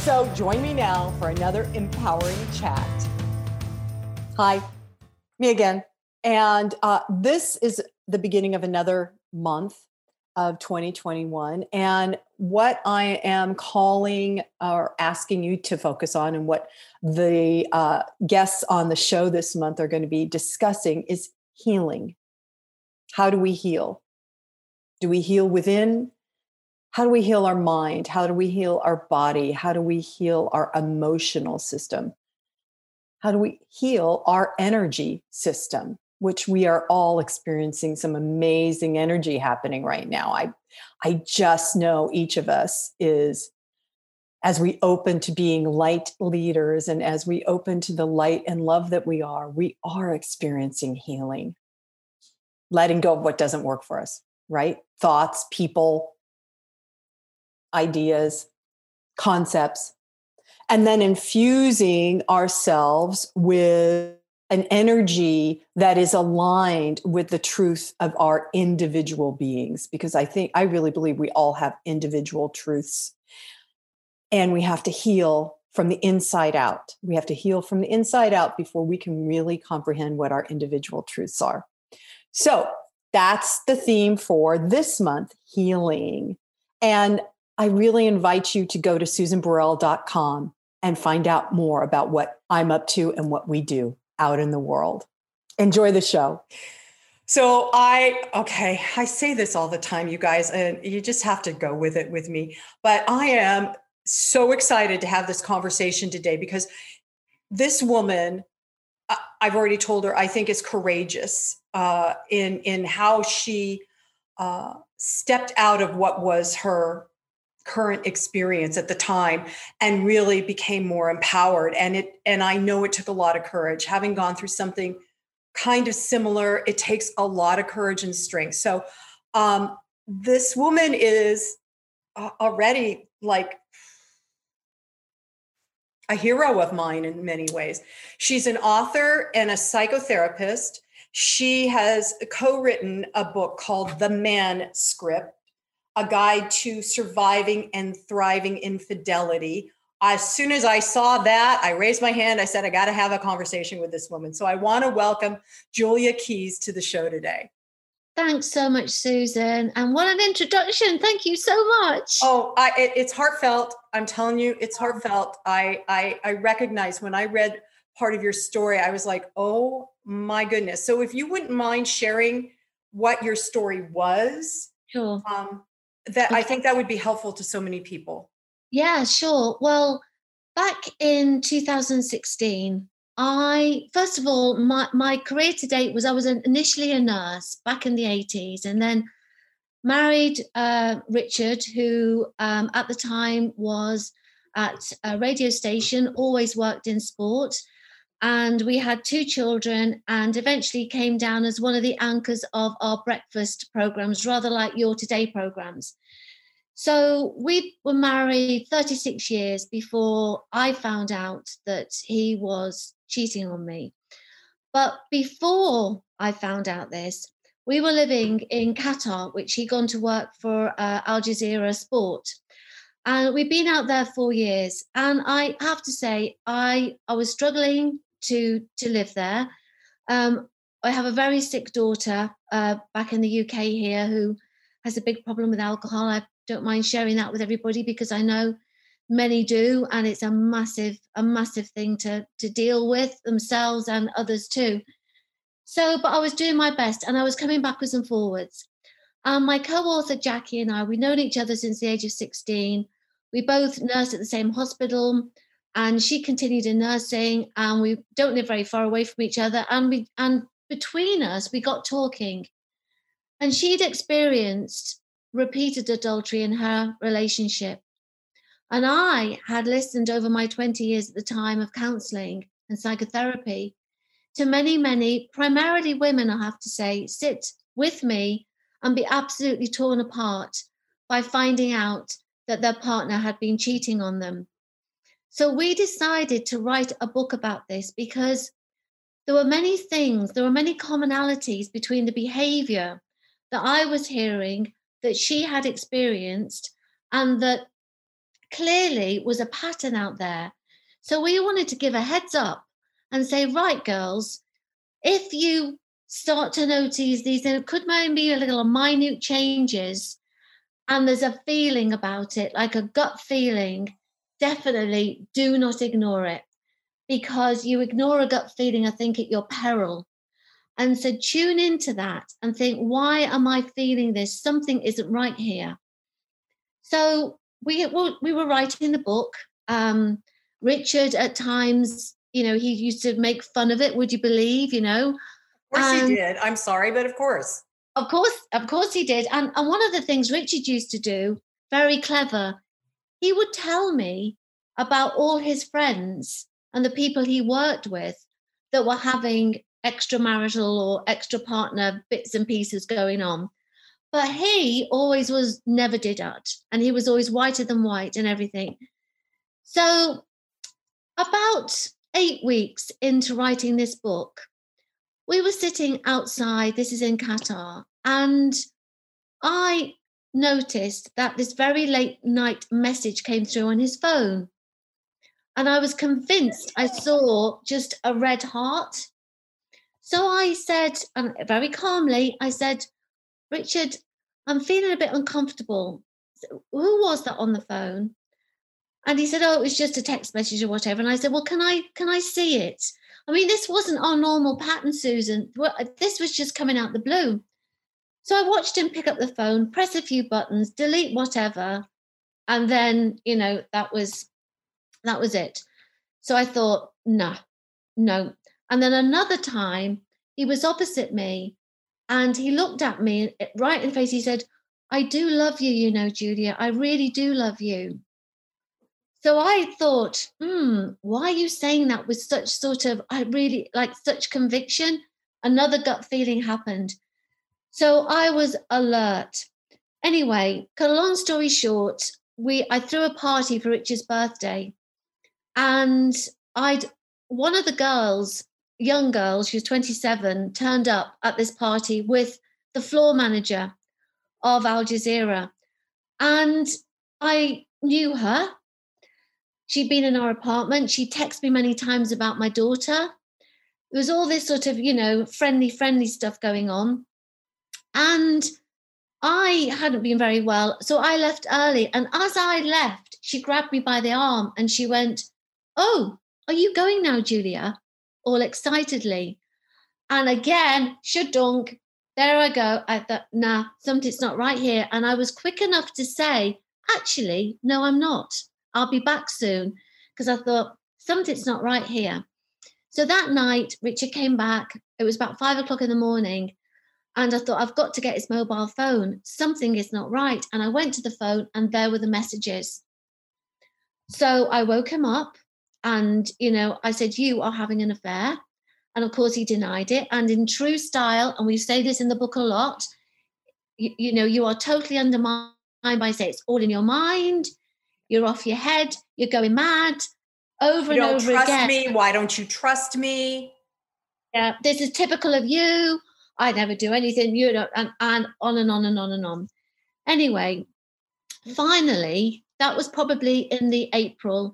So join me now for another empowering chat. Hi, me again. And this is the beginning of another month of 2021. And what I am calling or asking you to focus on, and what the guests on the show this month are going to be discussing, is healing. How do we heal? Do we heal within? How do we heal our mind? How do we heal our body? How do we heal our emotional system? How do we heal our energy system, which we are all experiencing some amazing energy happening right now. I just know each of us is, as we open to being light leaders and as we open to the light and love that we are experiencing healing, letting go of what doesn't work for us, right? Thoughts, people, ideas, concepts, and then infusing ourselves with an energy that is aligned with the truth of our individual beings. Because I really believe we all have individual truths, and we have to heal from the inside out. We have to heal from the inside out before we can really comprehend what our individual truths are. So that's the theme for this month, healing. And I really invite you to go to susanburrell.com and find out more about what I'm up to and what we do out in the world. Enjoy the show. So I say this all the time, you guys, and you just have to go with it with me. But I am so excited to have this conversation today, because this woman, I've already told her, I think is courageous in how she stepped out of what was her current experience at the time and really became more empowered. And I know it took a lot of courage. Having gone through something kind of similar, it takes a lot of courage and strength. So this woman is already like a hero of mine in many ways. She's an author and a psychotherapist. She has co-written a book called The Manscript, A Guide to Surviving and Thriving Infidelity. As soon as I saw that, I raised my hand. I said, I got to have a conversation with this woman. So I want to welcome Julia Keys to the show today. Thanks so much, Susan. And what an introduction. Thank you so much. Oh, it's heartfelt. I'm telling you, it's heartfelt. I recognize when I read part of your story, I was like, oh my goodness. So if you wouldn't mind sharing what your story was. Sure. I think that would be helpful to so many people. Yeah, sure. Well, back in 2016, first of all, my career to date was I was initially a nurse back in the 80s, and then married Richard, who at the time was at a radio station, always worked in sport. And we had two children, and eventually came down as one of the anchors of our breakfast programs, rather like your Today programs. So we were married 36 years before I found out that he was cheating on me. But before I found out this, we were living in Qatar, which he'd gone to work for Al Jazeera Sport. And we'd been out there 4 years. And I have to say, I was struggling to live there. I have a very sick daughter back in the UK here who has a big problem with alcohol. I don't mind sharing that with everybody, because I know many do, and it's a massive thing to deal with themselves and others too. So, but I was doing my best, and I was coming backwards and forwards. My co-author Jackie and I, we've known each other since the age of 16. We both nursed at the same hospital. And she continued in nursing, and we don't live very far away from each other. And between us, we got talking. And she'd experienced repeated adultery in her relationship. And I had listened over my 20 years at the time of counseling and psychotherapy to many, many, primarily women, I have to say, sit with me and be absolutely torn apart by finding out that their partner had been cheating on them. So we decided to write a book about this because there were many things, there were many commonalities between the behavior that I was hearing that she had experienced and that clearly was a pattern out there. So we wanted to give a heads up and say, right, girls, if you start to notice these, there could maybe be a little minute changes and there's a feeling about it, like a gut feeling, definitely do not ignore it, because you ignore a gut feeling, I think, at your peril. And so tune into that and think, why am I feeling this? Something isn't right here. So we were writing the book. Richard, at times, he used to make fun of it. Would you believe, Of course he did. I'm sorry, but of course. Of course he did. And one of the things Richard used to do, very clever, he would tell me about all his friends and the people he worked with that were having extramarital or extra partner bits and pieces going on. But he always was, never did that. And he was always whiter than white and everything. So about 8 weeks into writing this book, we were sitting outside, this is in Qatar, and I noticed that this very late night message came through on his phone. And I was convinced I saw just a red heart. So I said, and very calmly, I said, Richard, I'm feeling a bit uncomfortable. Who was that on the phone? And he said, oh, it was just a text message or whatever. And I said, well, can I see it? I mean, this wasn't our normal pattern, Susan. This was just coming out the blue. So I watched him pick up the phone, press a few buttons, delete whatever. And then, that was it. So I thought, no. And then another time he was opposite me and he looked at me right in the face. He said, I do love you, Julia, I really do love you. So I thought, why are you saying that with such such conviction? Another gut feeling happened. So I was alert. Anyway, cut a long story short, I threw a party for Richard's birthday, and one of the girls, young girl, she was 27, turned up at this party with the floor manager of Al Jazeera, and I knew her. She'd been in our apartment. She texted me many times about my daughter. There was all this sort of, friendly stuff going on. And I hadn't been very well, so I left early. And as I left, she grabbed me by the arm and she went, oh, are you going now, Julia? All excitedly. And again, shadunk, there I go. I thought, nah, something's not right here. And I was quick enough to say, actually, no, I'm not. I'll be back soon, because I thought something's not right here. So that night, Richard came back. It was about 5 o'clock in the morning. And I thought, I've got to get his mobile phone. Something is not right. And I went to the phone and there were the messages. So I woke him up and, I said, you are having an affair. And of course he denied it. And in true style, and we say this in the book a lot, you are totally undermined by, say, it's all in your mind. You're off your head. You're going mad over and over again. You don't trust me. Why don't you trust me? Yeah, this is typical of you. I never do anything. You know, and on and on and on and on. Anyway, finally, that was probably in the April.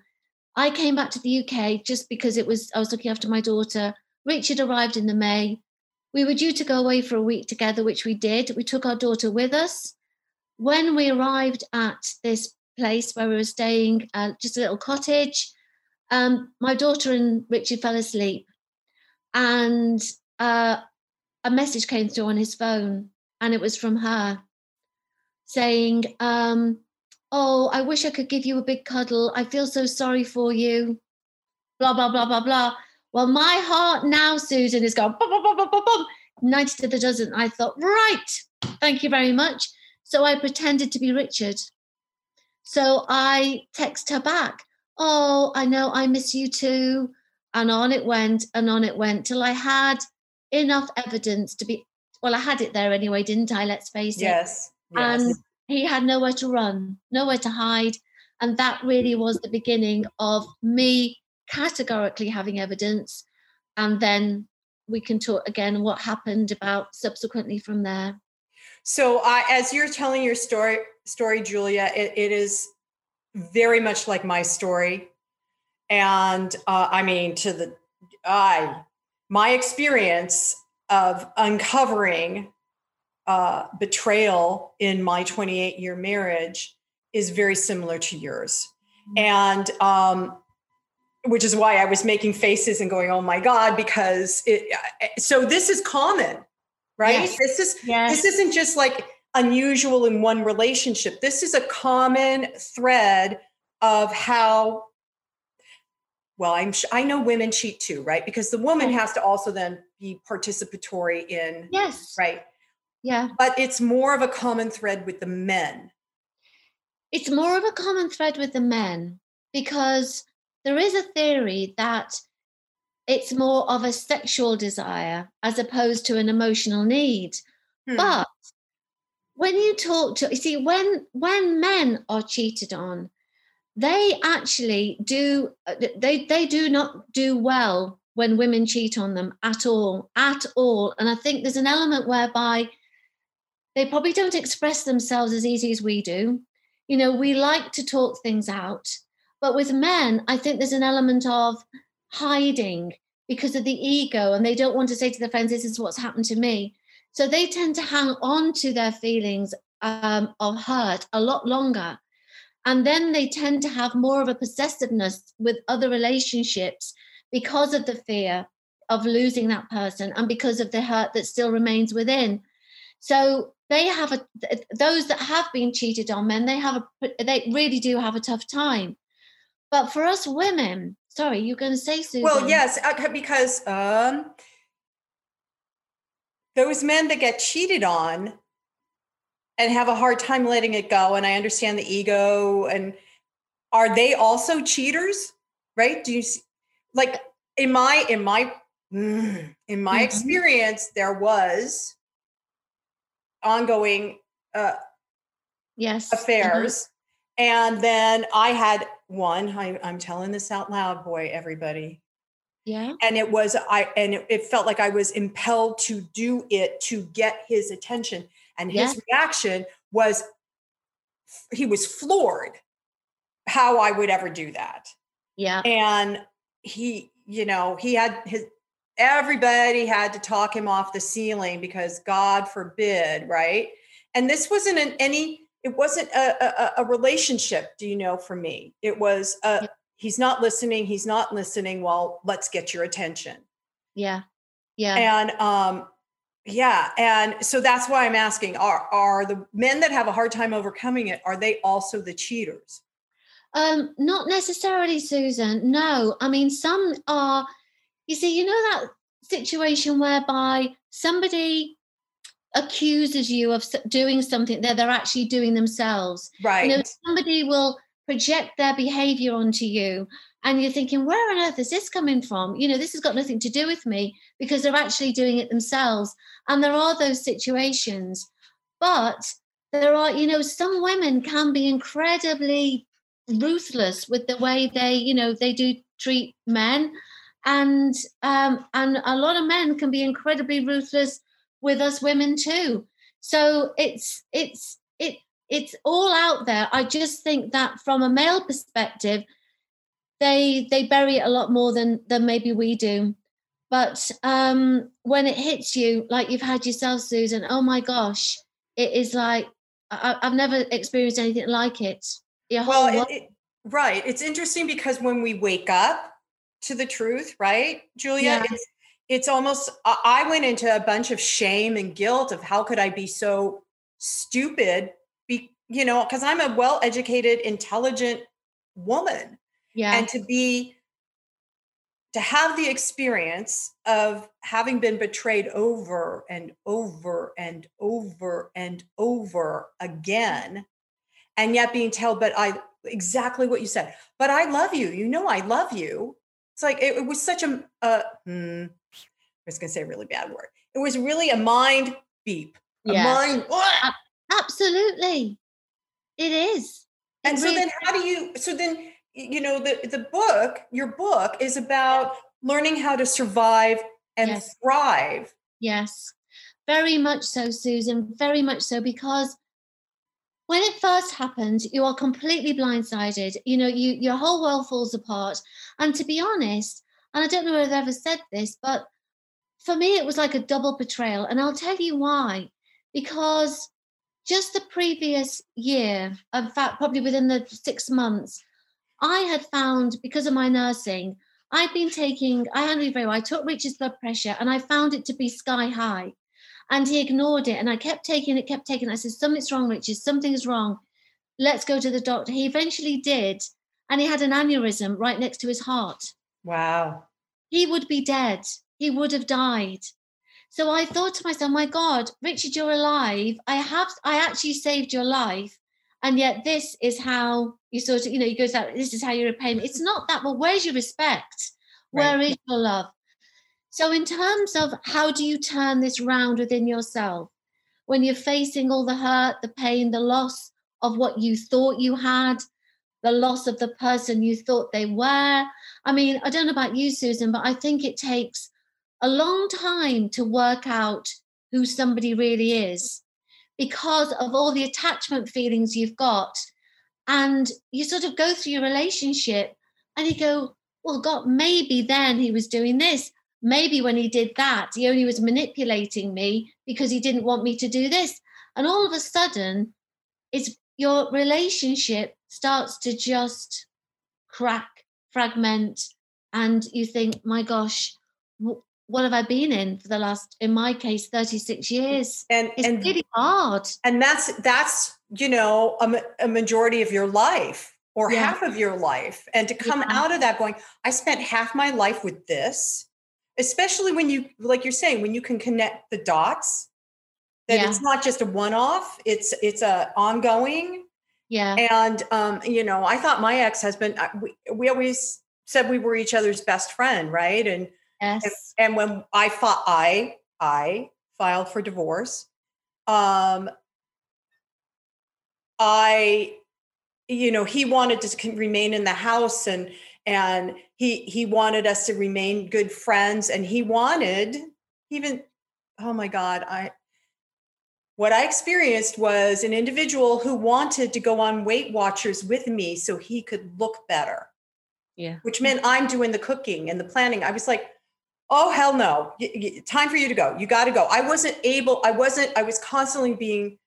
I came back to the UK just because I was looking after my daughter. Richard arrived in the May. We were due to go away for a week together, which we did. We took our daughter with us. When we arrived at this place where we were staying, just a little cottage, my daughter and Richard fell asleep, and a message came through on his phone, and it was from her saying, oh, I wish I could give you a big cuddle, I feel so sorry for you, blah blah blah blah blah. Well, my heart now, Susan, is going bum, bum, bum, bum, bum, bum, 90 to the dozen. I thought, right, thank you very much. So I pretended to be Richard. So I text her back, oh, I know, I miss you too. And on it went till I had enough evidence to be, well, I had it there anyway, didn't I? Let's face it. Yes. And he had nowhere to run, nowhere to hide. And that really was the beginning of me categorically having evidence. And then we can talk again what happened about subsequently from there. So as you're telling your story, Julia, it is very much like my story. And I mean, my experience of uncovering betrayal in my 28-year marriage is very similar to yours. And which is why I was making faces and going, oh my God, because so this is common, right? Yes. This isn't just like unusual in one relationship. This is a common thread of how, well, I know women cheat too, right? Because the woman has to also then be participatory in, yes, right? Yeah. But it's more of a common thread with the men. It's more of a common thread with the men because there is a theory that it's more of a sexual desire as opposed to an emotional need. Hmm. But when you talk to, you see, when men are cheated on, they actually do, they do not do well when women cheat on them at all. And I think there's an element whereby they probably don't express themselves as easy as we do. You know, we like to talk things out, but with men, I think there's an element of hiding because of the ego, and they don't want to say to their friends, this is what's happened to me. So they tend to hang on to their feelings of hurt a lot longer. And then they tend to have more of a possessiveness with other relationships because of the fear of losing that person and because of the hurt that still remains within. So they have those that have been cheated on men, they really do have a tough time. But for us women, sorry, you're going to say, Susan? Well, yes, because those men that get cheated on and have a hard time letting it go, and I understand the ego, and are they also cheaters? Right? Do you see, like in my mm-hmm. experience, there was ongoing affairs. Mm-hmm. And then I had one, I'm telling this out loud, boy, everybody. Yeah. And it was, it felt like I was impelled to do it to get his attention. And his reaction was, he was floored how I would ever do that. Yeah. And he, you know, he had his, everybody had to talk him off the ceiling because God forbid, right? And this wasn't it wasn't a relationship, do you know, for me. It was, he's not listening, well, let's get your attention. Yeah, yeah. And, and so that's why I'm asking, are the men that have a hard time overcoming it, are they also the cheaters? Not necessarily, Susan, no. I mean, some are... You see, you know that situation whereby somebody accuses you of doing something that they're actually doing themselves. Right. You know, somebody will project their behavior onto you and you're thinking, where on earth is this coming from? You know, this has got nothing to do with me because they're actually doing it themselves. And there are those situations. But there are, you know, some women can be incredibly ruthless with the way they, you know, they do treat men. And a lot of men can be incredibly ruthless with us women too. So it's all out there. I just think that from a male perspective, they bury it a lot more than maybe we do. But when it hits you, like you've had yourself, Susan, oh my gosh, it is like, I've never experienced anything like it. Well, right. It's interesting because when we wake up to the truth, right, Julia? Yeah. It's almost, I went into a bunch of shame and guilt of how could I be so stupid, you know, because I'm a well-educated, intelligent woman. Yeah. And to have the experience of having been betrayed over and over and over and over again, and yet being told, but I, exactly what you said, but I love you. You know, I love you. It's like, it was such a, I was going to say a really bad word. It was really a mind beep. Yeah. Absolutely. It is. And so then how do you, so then, you know, the book, your book is about learning how to survive and thrive. Yes, very much so, Susan, very much so, because when it first happened, you are completely blindsided. You know, your whole world falls apart. And to be honest, and I don't know if I've ever said this, but for me, it was like a double betrayal. And I'll tell you why, because just the previous year, in fact, probably within the 6 months, I had found, because of my nursing, I'd been taking, I hadn't been very well, I took Richard's blood pressure and I found it to be sky high and he ignored it. And I kept taking it. I said, something's wrong, Richard, something's wrong. Let's go to the doctor. He eventually did. And he had an aneurysm right next to his heart. Wow. He would be dead. He would have died. So I thought to myself, my God, Richard, you're alive. I actually saved your life. And yet this is how you sort of, you know, you go out, this is how you repay me. It's not that, well, where's your respect? Where is your love? So in terms of how do you turn this round within yourself when you're facing all the hurt, the pain, the loss of what you thought you had, the loss of the person you thought they were. I mean, I don't know about you, Susan, but I think it takes a long time to work out who somebody really is, because of all the attachment feelings you've got. And you sort of go through your relationship and you go, well, God, maybe then he was doing this. Maybe when he did that, he only was manipulating me because he didn't want me to do this. And all of a sudden, it's your relationship starts to just crack, fragment. And you think, my gosh, what have I been in for the last, in my case, 36 years? And it's really hard. And that's, you know, a majority of your life or half of your life. And to come out of that going, I spent half my life with this, especially when you, like you're saying, when you can connect the dots, that it's not just a one-off, it's a ongoing. Yeah. And, you know, I thought my ex-husband, we always said we were each other's best friend. Right. And, yes. And when I fought, I filed for divorce. You know, he wanted to remain in the house and he wanted us to remain good friends. And he wanted even, oh my God, what I experienced was an individual who wanted to go on Weight Watchers with me so he could look better. Yeah. Which meant I'm doing the cooking and the planning. I was like, oh, hell no. Time for you to go. You got to go. I was constantly being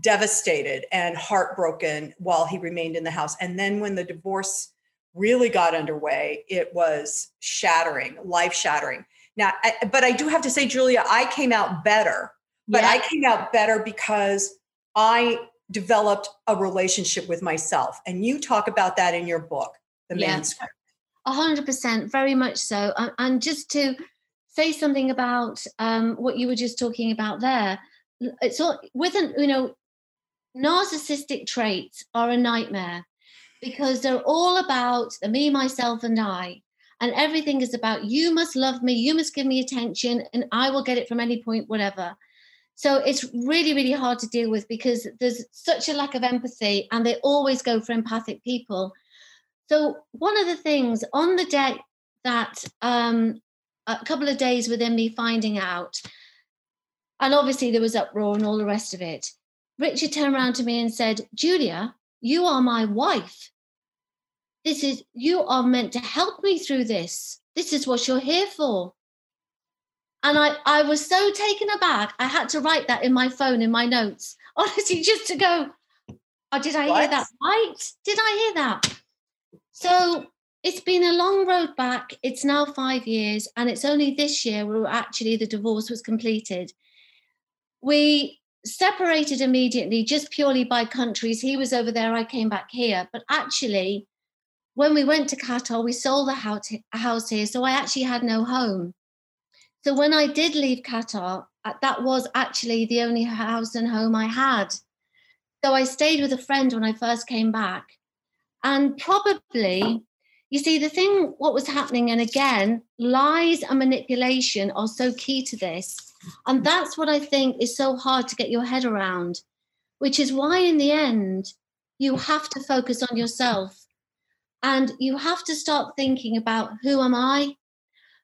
devastated and heartbroken while he remained in the house. And then when the divorce really got underway, it was shattering, life shattering. Now, but I do have to say, Julia, I came out better, but I came out better because I developed a relationship with myself. And you talk about that in your book, The Manscript. 100%, very much so. And just to say something about what you were just talking about there, it's all narcissistic traits are a nightmare because they're all about the me, myself, and I. And everything is about you must love me, you must give me attention, and I will get it from any point, whatever. So it's really, really hard to deal with because there's such a lack of empathy and they always go for empathic people. So one of the things on the day that a couple of days within me finding out, and obviously there was uproar and all the rest of it, Richard turned around to me and said, Julia, you are my wife. You are meant to help me through this. This is what you're here for. And I was so taken aback. I had to write that in my phone, in my notes, honestly, just to go, oh, did I hear that right? Did I hear that? So it's been a long road back. It's now 5 years, and it's only this year where actually the divorce was completed. We separated immediately just purely by countries. He was over there, I came back here. But actually, when we went to Qatar, we sold the house here, so I actually had no home. So when I did leave Qatar, that was actually the only house and home I had. So I stayed with a friend when I first came back. And probably, you see, the thing, what was happening, and again, lies and manipulation are so key to this. And that's what I think is so hard to get your head around, which is why in the end, you have to focus on yourself. And you have to start thinking about, who am I?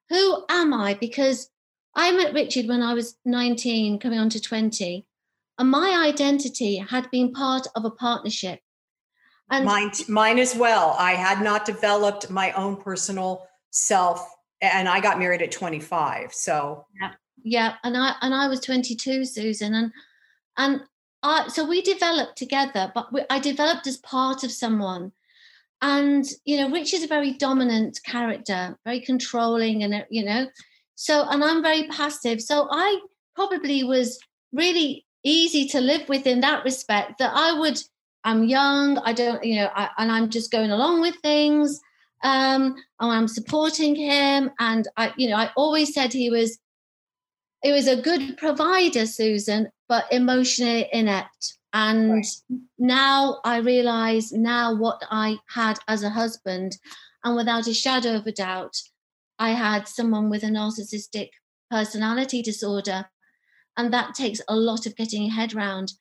Who am I? Because I met Richard when I was 19, coming on to 20. And my identity had been part of a partnership. And mine as well. I had not developed my own personal self. And I got married at 25. So yeah. And I was 22, Susan. So we developed together, but I developed as part of someone. And, you know, Rich is a very dominant character, very controlling, and, you know, so, and I'm very passive. So I probably was really easy to live with in that respect, that I'm young, I don't, you know, and I'm just going along with things, and I'm supporting him. And I always said he was a good provider, Susan, but emotionally inept. And right. Now I realize now what I had as a husband, and without a shadow of a doubt, I had someone with a narcissistic personality disorder. And that takes a lot of getting your head round.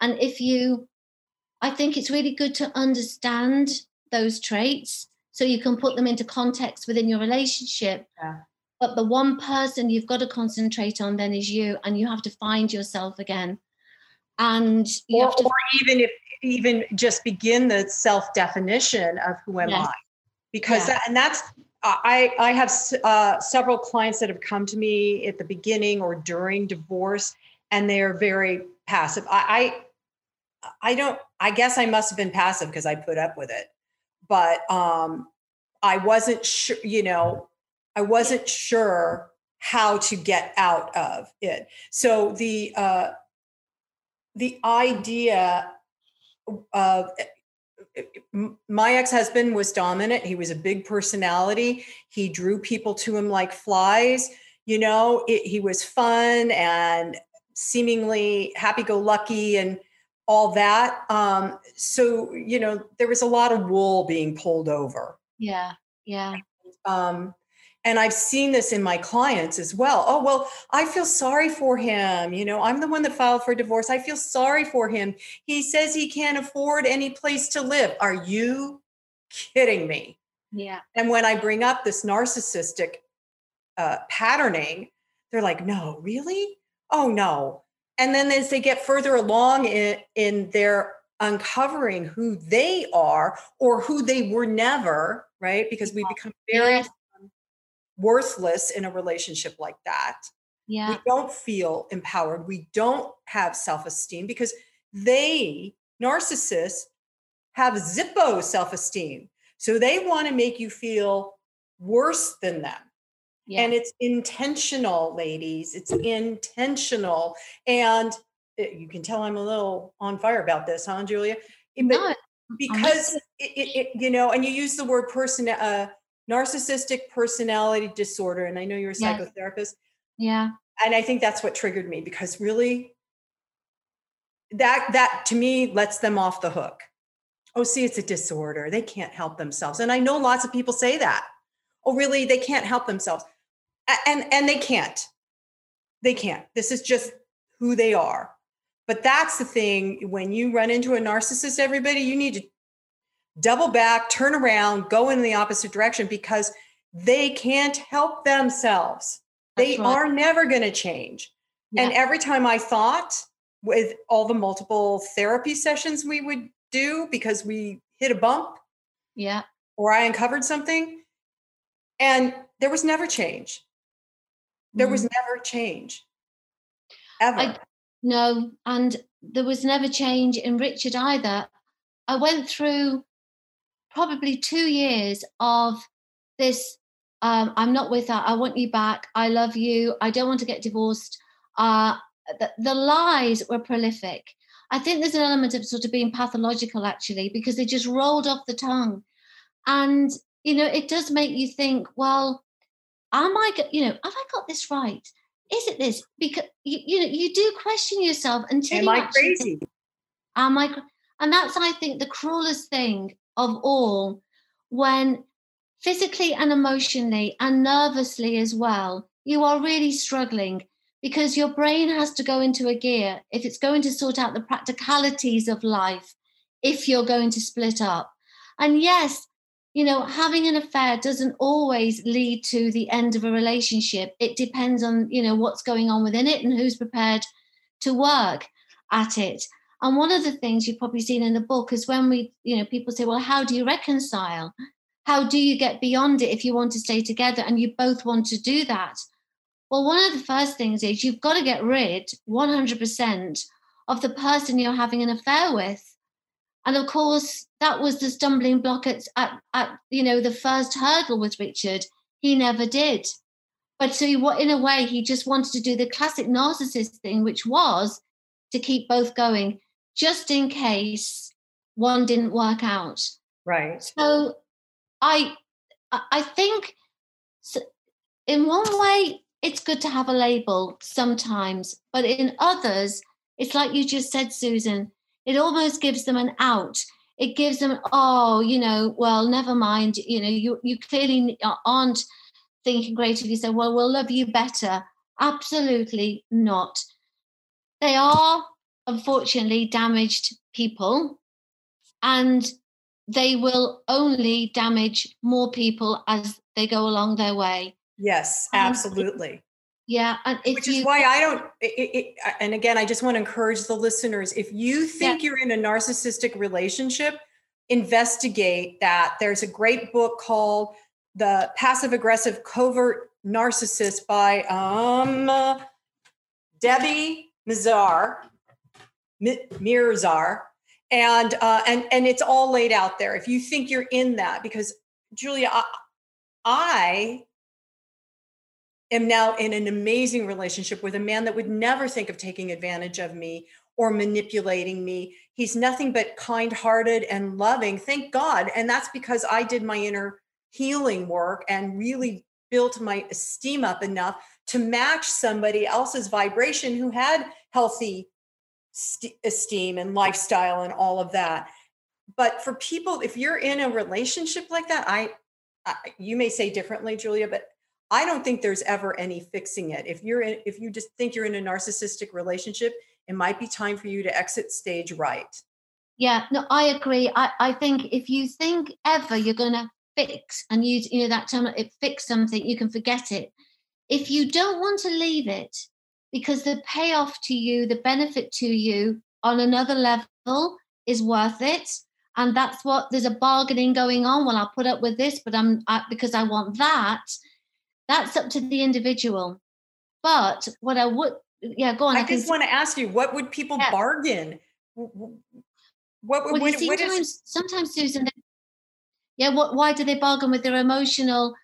And I think it's really good to understand those traits so you can put them into context within your relationship. Yeah. But the one person you've got to concentrate on then is you, and you have to find yourself again. And you have to, or even just begin the self-definition of who am I? Because I have several clients that have come to me at the beginning or during divorce, and they are very passive. I guess I must've been passive because I put up with it, but I wasn't sure, you know, how to get out of it. So the idea of my ex-husband was dominant. He was a big personality. He drew people to him like flies, you know, he was fun and seemingly happy-go-lucky and all that. So, you know, there was a lot of wool being pulled over. Yeah. Yeah. And I've seen this in my clients as well. Oh, well, I feel sorry for him. You know, I'm the one that filed for divorce. I feel sorry for him. He says he can't afford any place to live. Are you kidding me? Yeah. And when I bring up this narcissistic patterning, they're like, no, really? Oh, no. And then as they get further along in their uncovering who they are or who they were never, right? Because we become very worthless in a relationship like that. Yeah. We don't feel empowered. We don't have self-esteem because narcissists have zippo self-esteem. So they want to make you feel worse than them. Yeah. And it's intentional, ladies. It's intentional. And you can tell I'm a little on fire about this, huh, Julia? No, because it, you know, and you use the word narcissistic personality disorder. And I know you're a psychotherapist. Yeah. And I think that's what triggered me, because really that to me lets them off the hook. Oh, see, it's a disorder. They can't help themselves. And I know lots of people say that. Oh, really? They can't help themselves. And they can't. They can't. This is just who they are. But that's the thing. When you run into a narcissist, everybody, you need to double back, turn around, go in the opposite direction, because they can't help themselves. They are never going to change. Yeah. And every time I thought, with all the multiple therapy sessions we would do, because we hit a bump, yeah, or I uncovered something, and there was never change. There was never change. Ever. No, and there was never change in Richard either. I went through probably 2 years of this, I'm not with her, I want you back, I love you, I don't want to get divorced. The lies were prolific. I think there's an element of sort of being pathological, actually, because they just rolled off the tongue. And, you know, it does make you think, well, have I got this right? Is it this? Because, you know, you do question yourself until am I crazy? And that's, I think, the cruelest thing of all, when physically and emotionally and nervously as well, you are really struggling because your brain has to go into a gear if it's going to sort out the practicalities of life, if you're going to split up. And yes, you know, having an affair doesn't always lead to the end of a relationship. It depends on, you know, what's going on within it and who's prepared to work at it. And one of the things you've probably seen in the book is when we, you know, people say, well, how do you reconcile? How do you get beyond it if you want to stay together and you both want to do that? Well, one of the first things is you've got to get rid 100% of the person you're having an affair with. And of course, that was the stumbling block at you know, the first hurdle with Richard. He never did. But so in a way, he just wanted to do the classic narcissist thing, which was to keep both going, just in case one didn't work out. Right. So I think in one way, it's good to have a label sometimes, but in others, it's like you just said, Susan, it almost gives them an out. It gives them, oh, you know, well, never mind. You know, you clearly aren't thinking great of yourself. Well, we'll love you better. Absolutely not. They are, unfortunately, damaged people, and they will only damage more people as they go along their way. Yes, absolutely. Yeah. And which is why I don't, and again, I just want to encourage the listeners, if you think you're in a narcissistic relationship, investigate that. There's a great book called The Passive-Aggressive Covert Narcissist by Debbie Mizar. And it's all laid out there. If you think you're in that, because Julia, I am now in an amazing relationship with a man that would never think of taking advantage of me or manipulating me. He's nothing but kind-hearted and loving, thank God. And that's because I did my inner healing work and really built my esteem up enough to match somebody else's vibration who had healthy esteem and lifestyle and all of that. But for people, if you're in a relationship like that, you may say differently, Julia, but I don't think there's ever any fixing it. If you just think you're in a narcissistic relationship, it might be time for you to exit stage right. Yeah, no, I agree. I think if you think ever you're going to fix, and you know that term, it fix something, you can forget it. If you don't want to leave it, because the payoff to you, the benefit to you on another level is worth it. And that's what, there's a bargaining going on. Well, I'll put up with this, but because I want that. That's up to the individual. But what I would, go on. I just want to ask you, what would people bargain? Sometimes, Susan, why do they bargain with their emotional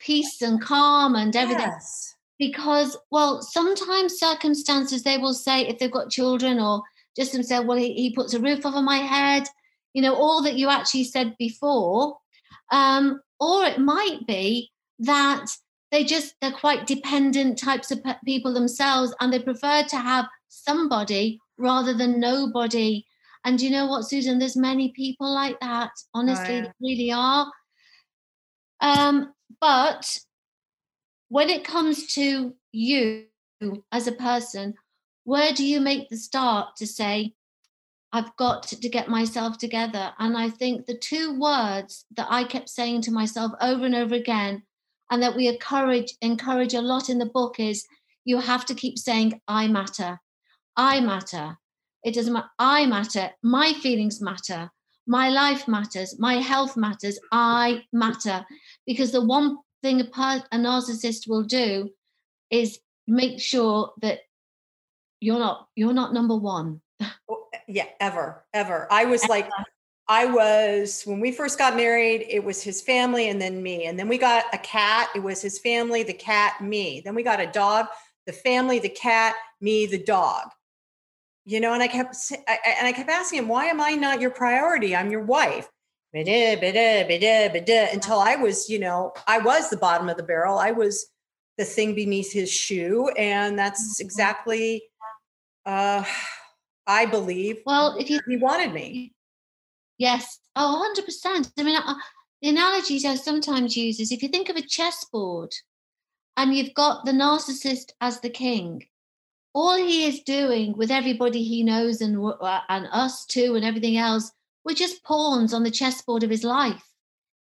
peace and calm and everything? Yes. Because, well, sometimes circumstances, they will say, if they've got children or just themselves, well, he puts a roof over my head, you know, all that you actually said before. Or it might be that they're quite dependent types of people themselves, and they prefer to have somebody rather than nobody. And you know what, Susan, there's many people like that, honestly. There really are. But when it comes to you as a person, where do you make the start to say, I've got to get myself together? And I think the two words that I kept saying to myself over and over again, and that we encourage a lot in the book, is you have to keep saying, I matter. I matter. It doesn't matter. I matter. My feelings matter. My life matters. My health matters. I matter. Because the one thing a narcissist will do is make sure that you're not number one. Yeah, ever. I was like, when we first got married, it was his family and then me. And then we got a cat. It was his family, the cat, me. Then we got a dog, the family, the cat, me, the dog. You know, and I kept asking him, why am I not your priority? I'm your wife. Until I was, you know, I was the bottom of the barrel. I was the thing beneath his shoe. And that's exactly I believe he wanted me. Yes. Oh, 100%. I mean, the analogies I sometimes use is if you think of a chessboard and you've got the narcissist as the king, all he is doing with everybody he knows and us too and everything else, we're just pawns on the chessboard of his life.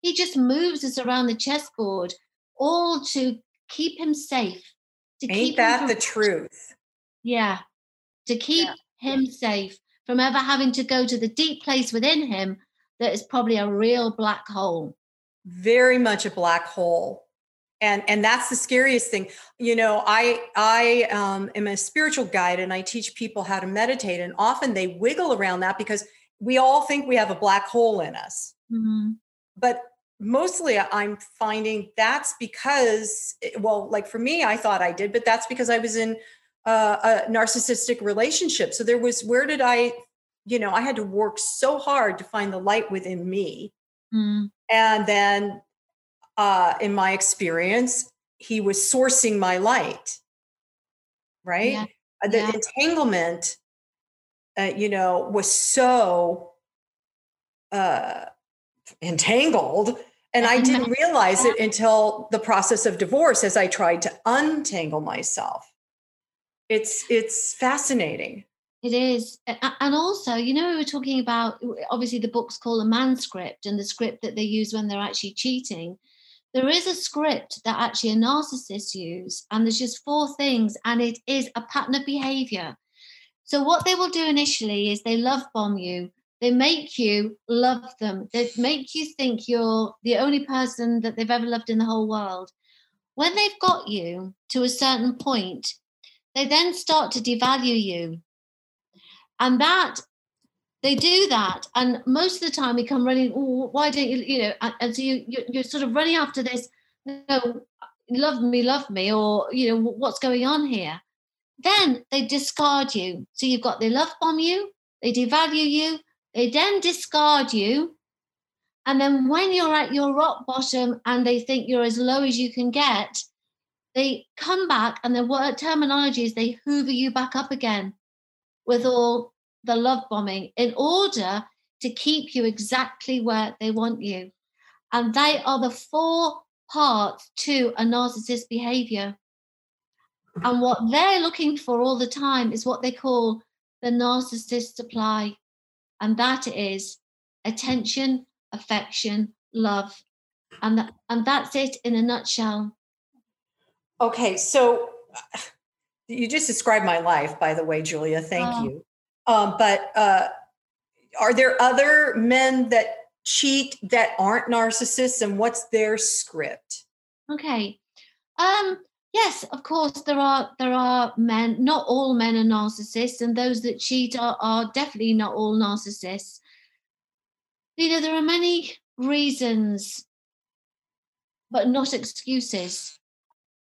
He just moves us around the chessboard, all to keep him safe. Ain't that the truth? Yeah. To keep him safe from ever having to go to the deep place within him that is probably a real black hole. Very much a black hole. And that's the scariest thing. You know, I am a spiritual guide and I teach people how to meditate, and often they wiggle around that because we all think we have a black hole in us. Mm-hmm. But mostly I'm finding that's because, well, like for me, I thought I did, but that's because I was in a narcissistic relationship. So there was, where did I, you know, I had to work so hard to find the light within me. Mm. And then in my experience, he was sourcing my light, right? Yeah. The entanglement, you know, was so entangled. And I didn't realize it until the process of divorce, as I tried to untangle myself. It's fascinating. It is. And also, you know, we were talking about, obviously the book's called The Manscript, and the script that they use when they're actually cheating. There is a script that actually a narcissist uses, and there's just 4 things, and it is a pattern of behavior. So what they will do initially is they love bomb you. They make you love them. They make you think you're the only person that they've ever loved in the whole world. When they've got you to a certain point, they then start to devalue you. And that, they do that. And most of the time we come running, oh, why don't you, you know, and so you're sort of running after this, no, love me, or, you know, what's going on here? Then they discard you. So you've got, they love bomb you, they devalue you, they then discard you. And then when you're at your rock bottom and they think you're as low as you can get, they come back, and the terminology is they hoover you back up again with all the love bombing in order to keep you exactly where they want you. And they are the 4 parts to a narcissist's behavior. And what they're looking for all the time is what they call the narcissist supply. And that is attention, affection, love. And that's it in a nutshell. Okay, so you just described my life, by the way, Julia. Thank you. But are there other men that cheat that aren't narcissists, and what's their script? Okay. Yes, of course, there are men. Not all men are narcissists, and those that cheat are definitely not all narcissists. You know, there are many reasons, but not excuses,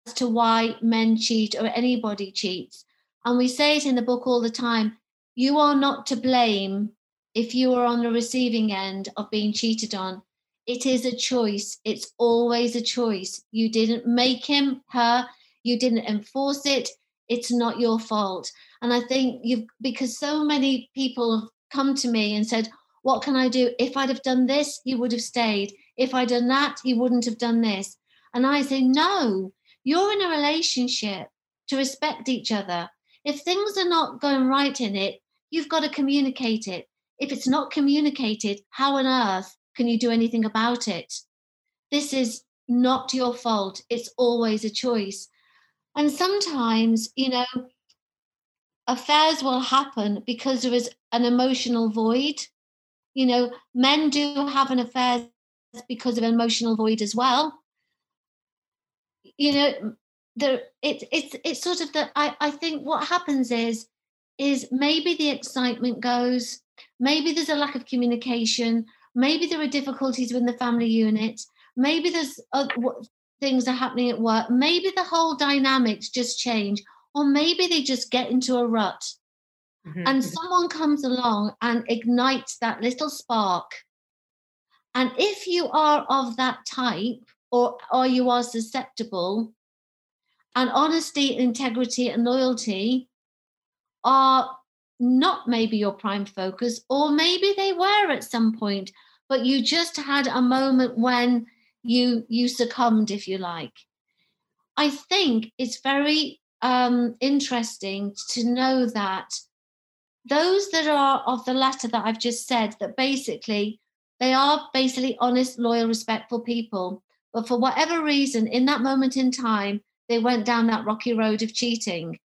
as to why men cheat or anybody cheats. And we say it in the book all the time, you are not to blame if you are on the receiving end of being cheated on. It is a choice. It's always a choice. You didn't make him, her. You didn't enforce it. It's not your fault. And I think because so many people have come to me and said, what can I do? If I'd have done this, he would have stayed. If I'd done that, he wouldn't have done this. And I say, no, you're in a relationship to respect each other. If things are not going right in it, you've got to communicate it. If it's not communicated, how on earth can you do anything about it? This is not your fault. It's always a choice. And sometimes, you know, affairs will happen because there is an emotional void. You know, men do have an affair because of an emotional void as well. You know, it's sort of that. I think what happens is maybe the excitement goes, maybe there's a lack of communication. Maybe there are difficulties within the family unit. Maybe there's things are happening at work. Maybe the whole dynamics just change, or maybe they just get into a rut. Mm-hmm. And someone comes along and ignites that little spark. And if you are of that type, or you are susceptible, and honesty, integrity, and loyalty are not maybe your prime focus, or maybe they were at some point, but you just had a moment when you succumbed, if you like. I think it's very interesting to know that those that are of the latter that I've just said, that basically they are basically honest, loyal, respectful people, but for whatever reason, in that moment in time, they went down that rocky road of cheating.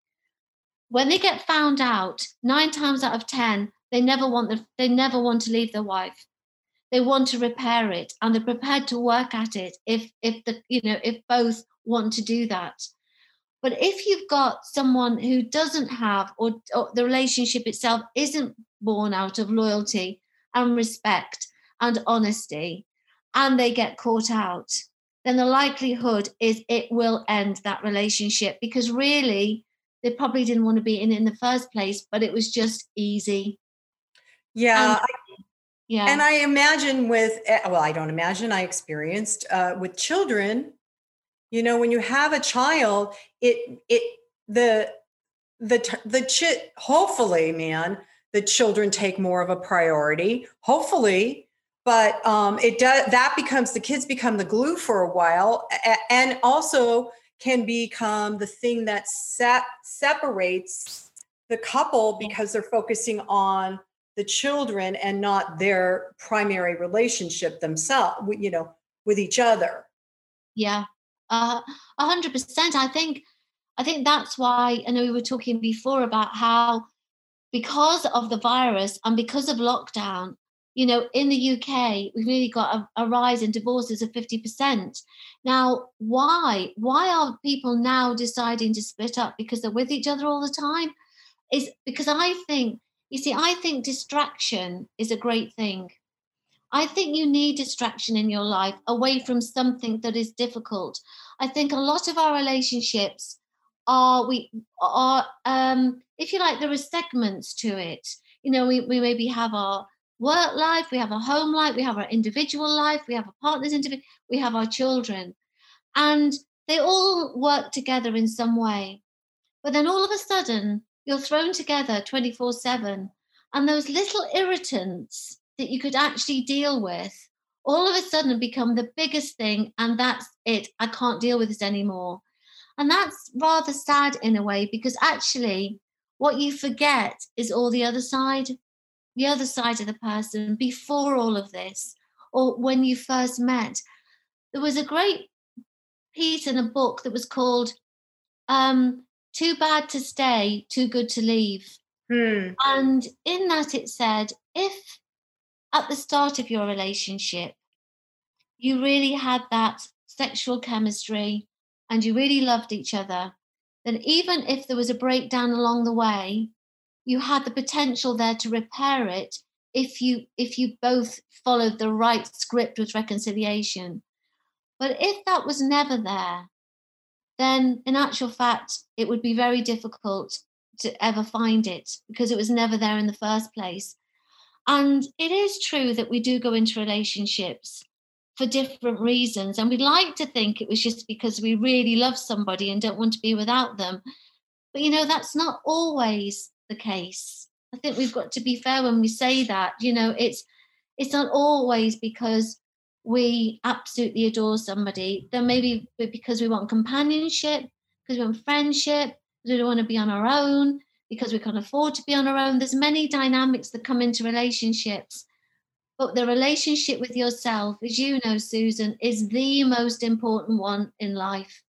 When they get found out, 9 times out of 10, they never want to leave their wife. They want to repair it, and they're prepared to work at it if both want to do that. But if you've got someone who doesn't have, or the relationship itself isn't born out of loyalty and respect and honesty, and they get caught out, then the likelihood is it will end that relationship, because really they probably didn't want to be in the first place, but it was just easy. Yeah. And I imagine I experienced with children. You know, when you have a child, hopefully, the children take more of a priority, hopefully, but it does, the kids become the glue for a while, and also can become the thing that separates the couple, because they're focusing on the children and not their primary relationship themselves, with each other. Yeah. 100%. I think that's why, I know we were talking before about how, because of the virus and because of lockdown, in the UK, we've really got a rise in divorces of 50%. Now, why are people now deciding to split up because they're with each other all the time? Is because I think distraction is a great thing. I think you need distraction in your life, away from something that is difficult. I think a lot of our relationships are, if you like, there are segments to it. We maybe have our work life, we have our home life, we have our individual life, we have our partner's individual, we have our children, and they all work together in some way. But then all of a sudden, you're thrown together 24/7, and those little irritants that you could actually deal with all of a sudden become the biggest thing, and that's it. I can't deal with this anymore. And that's rather sad in a way, because actually what you forget is all the other side of the person before all of this, or when you first met. There was a great piece in a book that was called Too Bad to Stay, Too Good to Leave. And in that it said, if at the start of your relationship, you really had that sexual chemistry and you really loved each other, then even if there was a breakdown along the way, you had the potential there to repair it if you both followed the right script with reconciliation. But if that was never there, then in actual fact, it would be very difficult to ever find it, because it was never there in the first place. And it is true that we do go into relationships for different reasons. And we like to think it was just because we really love somebody and don't want to be without them. But, that's not always the case. I think we've got to be fair when we say that. It's not always because we absolutely adore somebody. Then maybe because we want companionship, because we want friendship, we don't want to be on our own, because we can't afford to be on our own. There's many dynamics that come into relationships, but the relationship with yourself, as you know, Susan, is the most important one in life.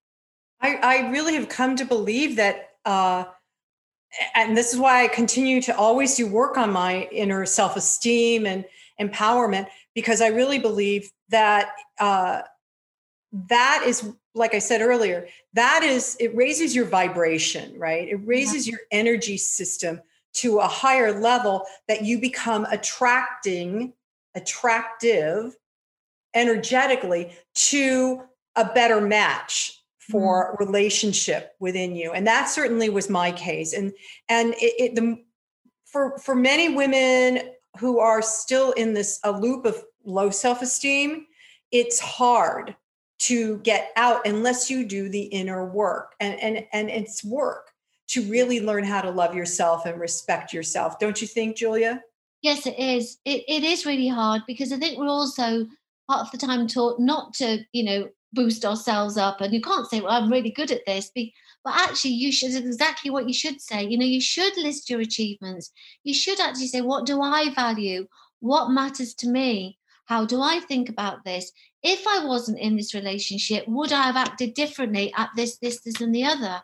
I really have come to believe that, and this is why I continue to always do work on my inner self-esteem and empowerment, because I really believe that that is, like I said earlier, it raises your vibration, right? It raises your energy system to a higher level, that you become attractive energetically to a better match for relationship within you. And that certainly was my case. And for many women who are still in a loop of low self-esteem, it's hard to get out unless you do the inner work, and it's work. to really learn how to love yourself and respect yourself. Don't you think, Julia? Yes, it is. It is really hard because I think we're also part of the time taught not to, you know, boost ourselves up. And you can't say, well, I'm really good at this. But actually, you should, exactly what you should say. You know, you should list your achievements. You should actually say, what do I value? What matters to me? How do I think about this? If I wasn't in this relationship, would I have acted differently at this, and the other?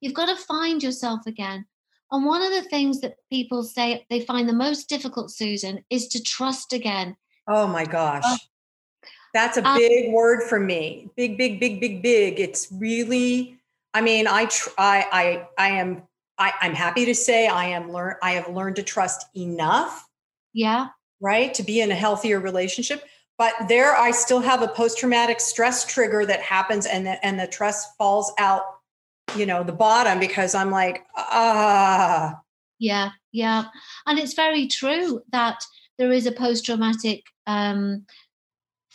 You've got to find yourself again. And one of the things that people say they find the most difficult, Susan, is to trust again. Oh, my gosh. That's a big word for me. Big. It's really, I mean, I'm happy to say I have learned to trust enough. Yeah. Right. To be in a healthier relationship. But there, I still have a post-traumatic stress trigger that happens and the trust falls out, you know, the bottom, because I'm like, Yeah. And it's very true that there is a post-traumatic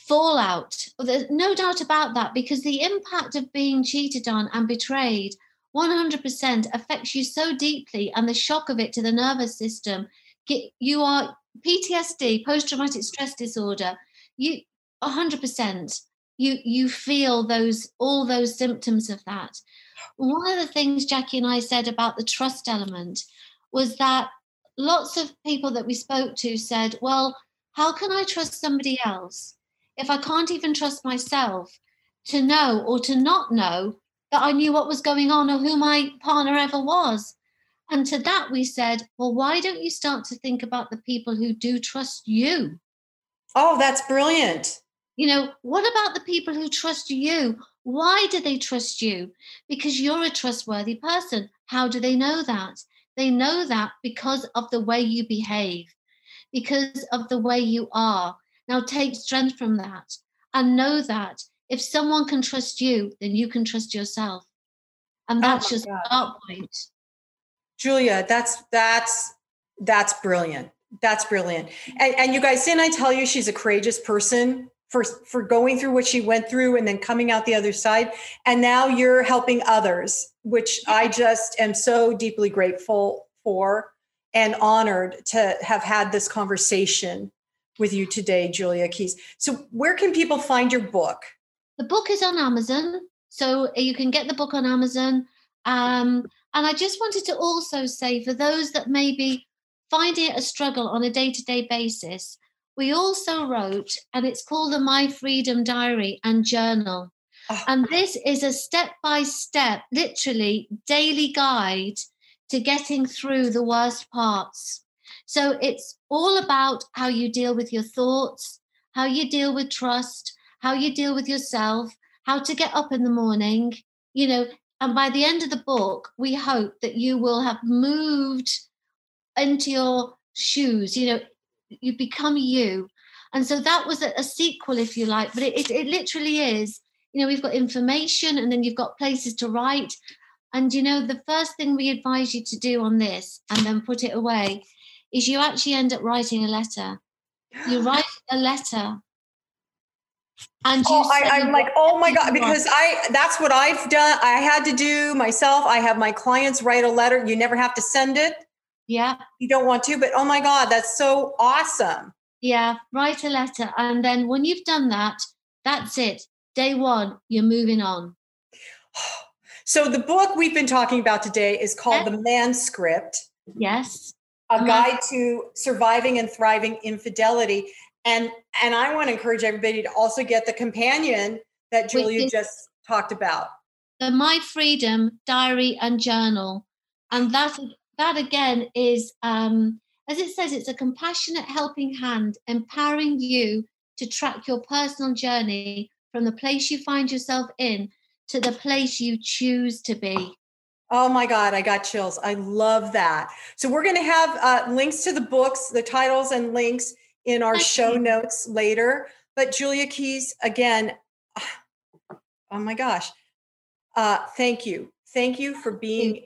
fallout. There's no doubt about that, because the impact of being cheated on and betrayed 100% affects you so deeply, and the shock of it to the nervous system, you are PTSD, post-traumatic stress disorder. You 100%, you feel all those symptoms of that. One of the things Jackie and I said about the trust element was that lots of people that we spoke to said, well, how can I trust somebody else if I can't even trust myself to know or to not know that I knew what was going on or who my partner ever was? And to that we said, well, why don't you start to think about the people who do trust you? Oh, that's brilliant. You know, what about the people who trust you? Why do they trust you? Because you're a trustworthy person. How do they know that? They know that because of the way you behave, because of the way you are. Now take strength from that and know that if someone can trust you, then you can trust yourself. And that's your start point. Julia, that's brilliant. That's brilliant. And you guys, didn't I tell you she's a courageous person for going through what she went through and then coming out the other side? And now you're helping others, which I just am so deeply grateful for and honored to have had this conversation with you today, Julia Keys. So where can people find your book? The book is on Amazon. So you can get the book on Amazon. And I just wanted to also say, for those that maybe find it a struggle on a day-to-day basis, we also wrote, and it's called the My Freedom Diary and Journal. Oh. And this is a step-by-step, literally daily guide to getting through the worst parts. So it's all about how you deal with your thoughts, how you deal with trust, how you deal with yourself, how to get up in the morning, you know. And by the end of the book, we hope that you will have moved into your shoes, you know, you become you. And so that was a sequel, if you like, but it literally is, you know, we've got information and then you've got places to write. And, you know, the first thing we advise you to do on this and then put it away is you actually end up writing a letter. You write a letter. And I'm like, oh my God, because that's what I've done. I had to do myself. I have my clients write a letter. You never have to send it. Yeah. You don't want to, but oh my God, that's so awesome. Yeah. Write a letter. And then when you've done that, that's it. Day one, you're moving on. So the book we've been talking about today is called The Manscript. Yes. A Guide to Surviving and Thriving Infidelity. And I want to encourage everybody to also get the companion that Julia just talked about. The My Freedom Diary and Journal. And that again is, as it says, it's a compassionate helping hand, empowering you to track your personal journey from the place you find yourself in to the place you choose to be. Oh my God, I got chills. I love that. So we're going to have links to the books, the titles and links in our show notes later. But Julia Keys, again, oh my gosh. Thank you. Thank you for being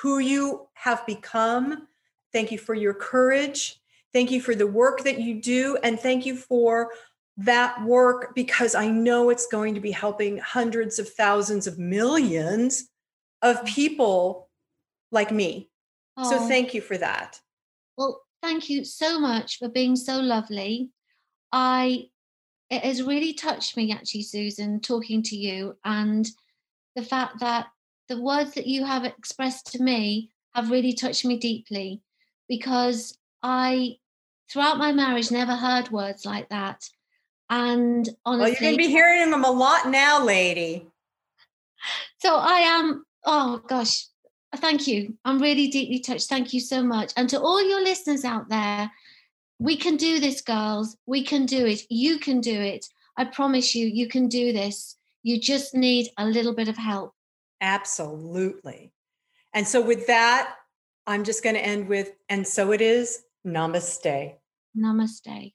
who you have become. Thank you for your courage. Thank you for the work that you do. And thank you for that work, because I know it's going to be helping hundreds of thousands of millions of people like me. Oh. So thank you for that. Well, thank you so much for being so lovely. It has really touched me, actually, Susan, talking to you, and the fact that the words that you have expressed to me have really touched me deeply, because I, throughout my marriage, never heard words like that. And honestly, well, you're going to be hearing them a lot now, lady. So I am, oh gosh, thank you. I'm really deeply touched. Thank you so much. And to all your listeners out there, we can do this, girls. We can do it. You can do it. I promise you, you can do this. You just need a little bit of help. Absolutely. And so with that, I'm just going to end with, and so it is, namaste. Namaste.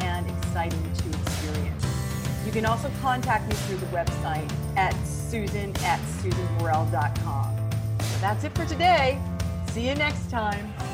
and exciting to experience. You can also contact me through the website at Susan@SusanBurrell.com. So that's it for today. See you next time.